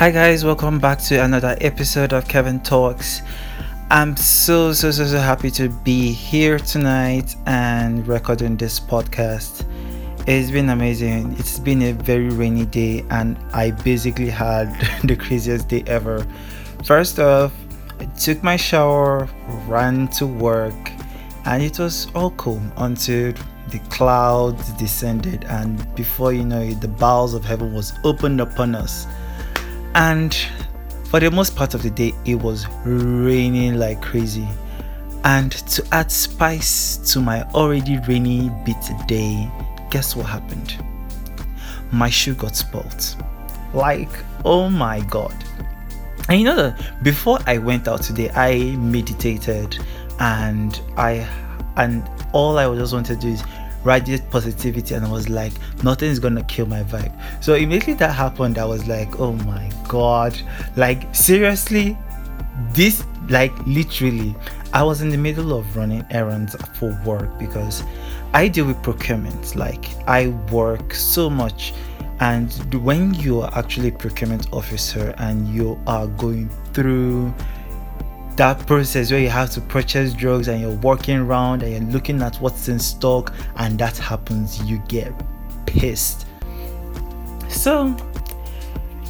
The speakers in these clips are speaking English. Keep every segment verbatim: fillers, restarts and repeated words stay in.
Hi guys, welcome back to another episode of Kevin Talks. I'm so so so so happy to be here tonight and recording this podcast. It's been amazing. It's been a very rainy day and I basically had the craziest day ever. First off, I took my shower, ran to work, and it was all cool until the clouds descended, and before you know it, the bowels of heaven was opened upon us. And for the most part of the day, it was raining like crazy. And to add spice to my already rainy bit day, guess what happened? My shoe got spoilt. Like, oh my god. And you know that before I went out today, I meditated and I and all I just wanted to do is radiate positivity, and I was like, nothing is gonna kill my vibe. So immediately that happened, I was like, oh my god, like seriously, this, like literally, I was in the middle of running errands for work because I deal with procurement. Like, I work so much, and when you are actually a procurement officer and you are going through that process where you have to purchase drugs and you're walking around and you're looking at what's in stock, and that happens, you get pissed. So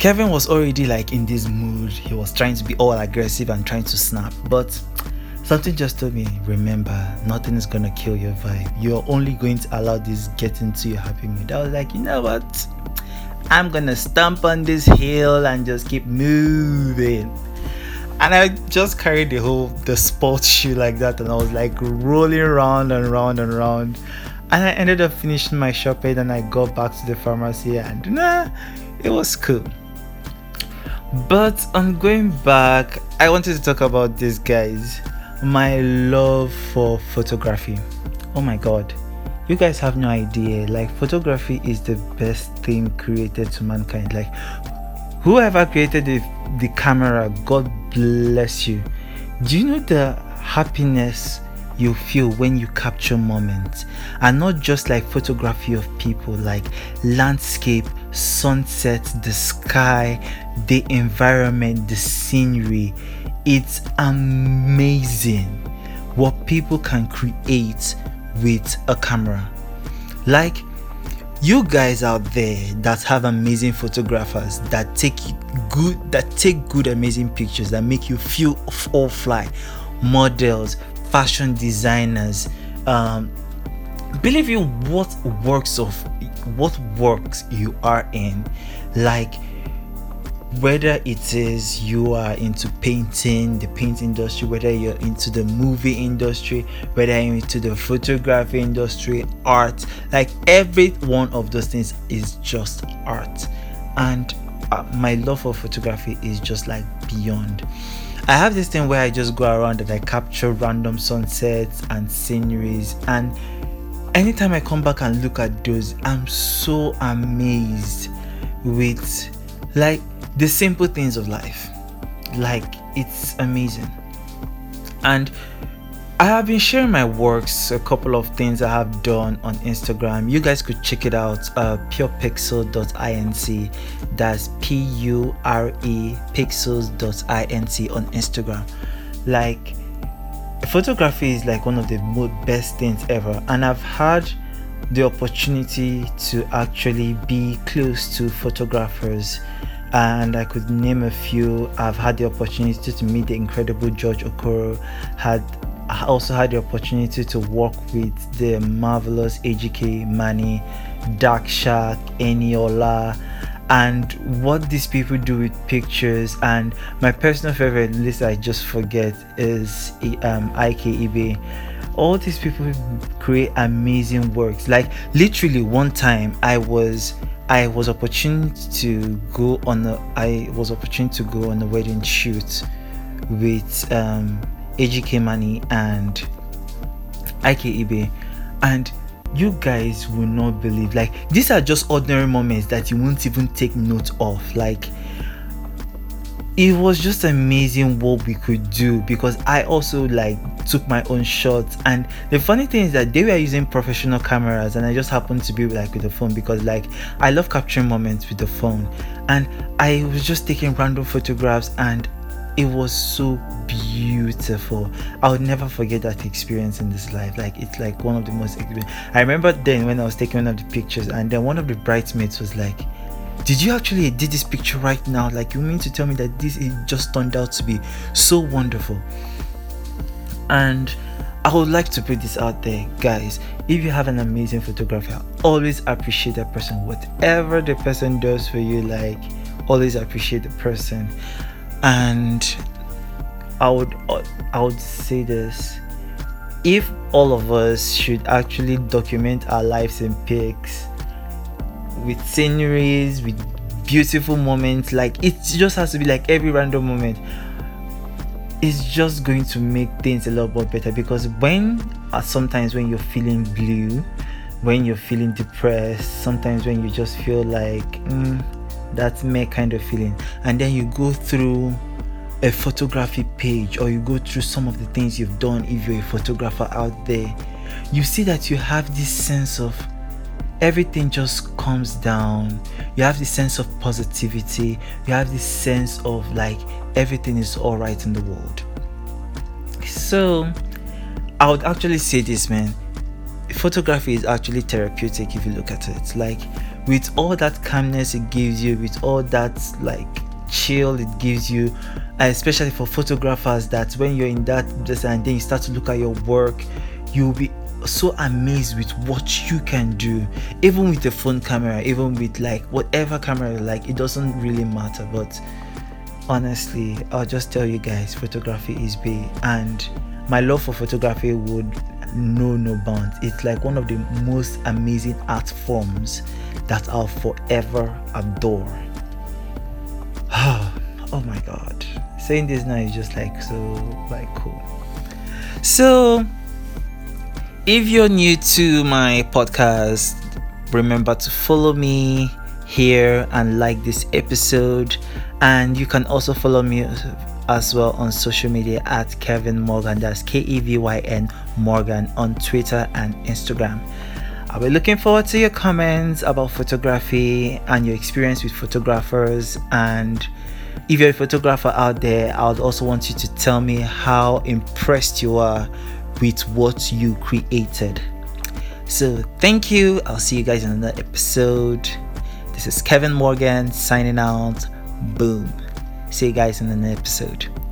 Kevin was already like in this mood. He was trying to be all aggressive and trying to snap, but something just told me, remember, nothing is gonna kill your vibe. You're only going to allow this get into your happy mood. I was like, you know what, I'm gonna stomp on this hill and just keep moving. And I just carried the whole the sports shoe like that, and I was like rolling around and round and round. And I ended up finishing my shopping, and I got back to the pharmacy, and nah, it was cool. But on going back, I wanted to talk about this, guys. My love for photography. Oh my god. You guys have no idea. Like, photography is the best thing created to mankind. Like, whoever created the, the camera, God bless you. Do you know the happiness you feel when you capture moments? And not just like photography of people, like landscape, sunset, the sky, the environment, the scenery. It's amazing what people can create with a camera. Like, you guys out there that have amazing photographers that take good that take good amazing pictures that make you feel all fly, models, fashion designers, um believe you what works of what works you are in. Like, whether it is you are into painting, the paint industry, whether you're into the movie industry, whether you're into the photography industry, art, like every one of those things is just art. And uh, my love for photography is just like beyond. I have this thing where I just go around and I capture random sunsets and sceneries, and anytime I come back and look at those, I'm so amazed with like the simple things of life. Like, it's amazing. And I have been sharing my works, a couple of things I have done on Instagram. You guys could check it out, uh, pure pixel dot inc. That's P U R E pixels dot inc on Instagram. Like, photography is like one of the most best things ever, and I've had the opportunity to actually be close to photographers. And I could name a few. I've had the opportunity to meet the incredible George Okoro. Had I also had the opportunity to work with the marvelous A G K Manny, Dark Shark, Eniola, and what these people do with pictures. And my personal favorite list I just forget is um, I K E B. All these people create amazing works. Like, literally, one time I was. I was opportunity to go on a I was opportunity to go on a wedding shoot with um, A G K Manny and I K E B, and you guys will not believe. Like, these are just ordinary moments that you won't even take note of. Like, it was just amazing what we could do, because I also like took my own shots. And the funny thing is that they were using professional cameras and I just happened to be like with the phone, because like I love capturing moments with the phone, and I was just taking random photographs and it was so beautiful. I'll never forget that experience in this life. Like, it's like one of the most, I remember then when I was taking one of the pictures, and then one of the bridesmaids was like, "Did you actually edit this picture right now? Like, you mean to tell me that this is just turned out to be so wonderful?" And I would like to put this out there, guys. If you have an amazing photographer, always appreciate that person. Whatever the person does for you, like, always appreciate the person. And I would I would say this: if all of us should actually document our lives in pics, with sceneries, with beautiful moments, like it just has to be like every random moment, it's just going to make things a lot more better. Because when uh, sometimes when you're feeling blue, when you're feeling depressed, sometimes when you just feel like mm, that me kind of feeling, and then you go through a photography page, or you go through some of the things you've done, if you're a photographer out there, you see that you have this sense of everything just comes down. You have this sense of positivity, you have this sense of like everything is all right in the world. So I would actually say this, man, photography is actually therapeutic if you look at it. Like, with all that calmness it gives you, with all that like chill it gives you, especially for photographers, that when you're in that and then you start to look at your work, you'll be so amazed with what you can do, even with the phone camera, even with like whatever camera you like, it doesn't really matter. But honestly, I'll just tell you guys, photography is big, and my love for photography would know no bounds. It's like one of the most amazing art forms that I'll forever adore. Oh my god, saying this now is just like so like cool. So if you're new to my podcast, remember to follow me here and like this episode. And you can also follow me as well on social media at Kevin Morgan. That's K E V Y N Morgan on Twitter and Instagram. I'll be looking forward to your comments about photography and your experience with photographers. And if you're a photographer out there, I would also want you to tell me how impressed you are with what you created. So thank you. I'll see you guys in another episode. This is Kevin Morgan signing out. Boom. See you guys in the next episode.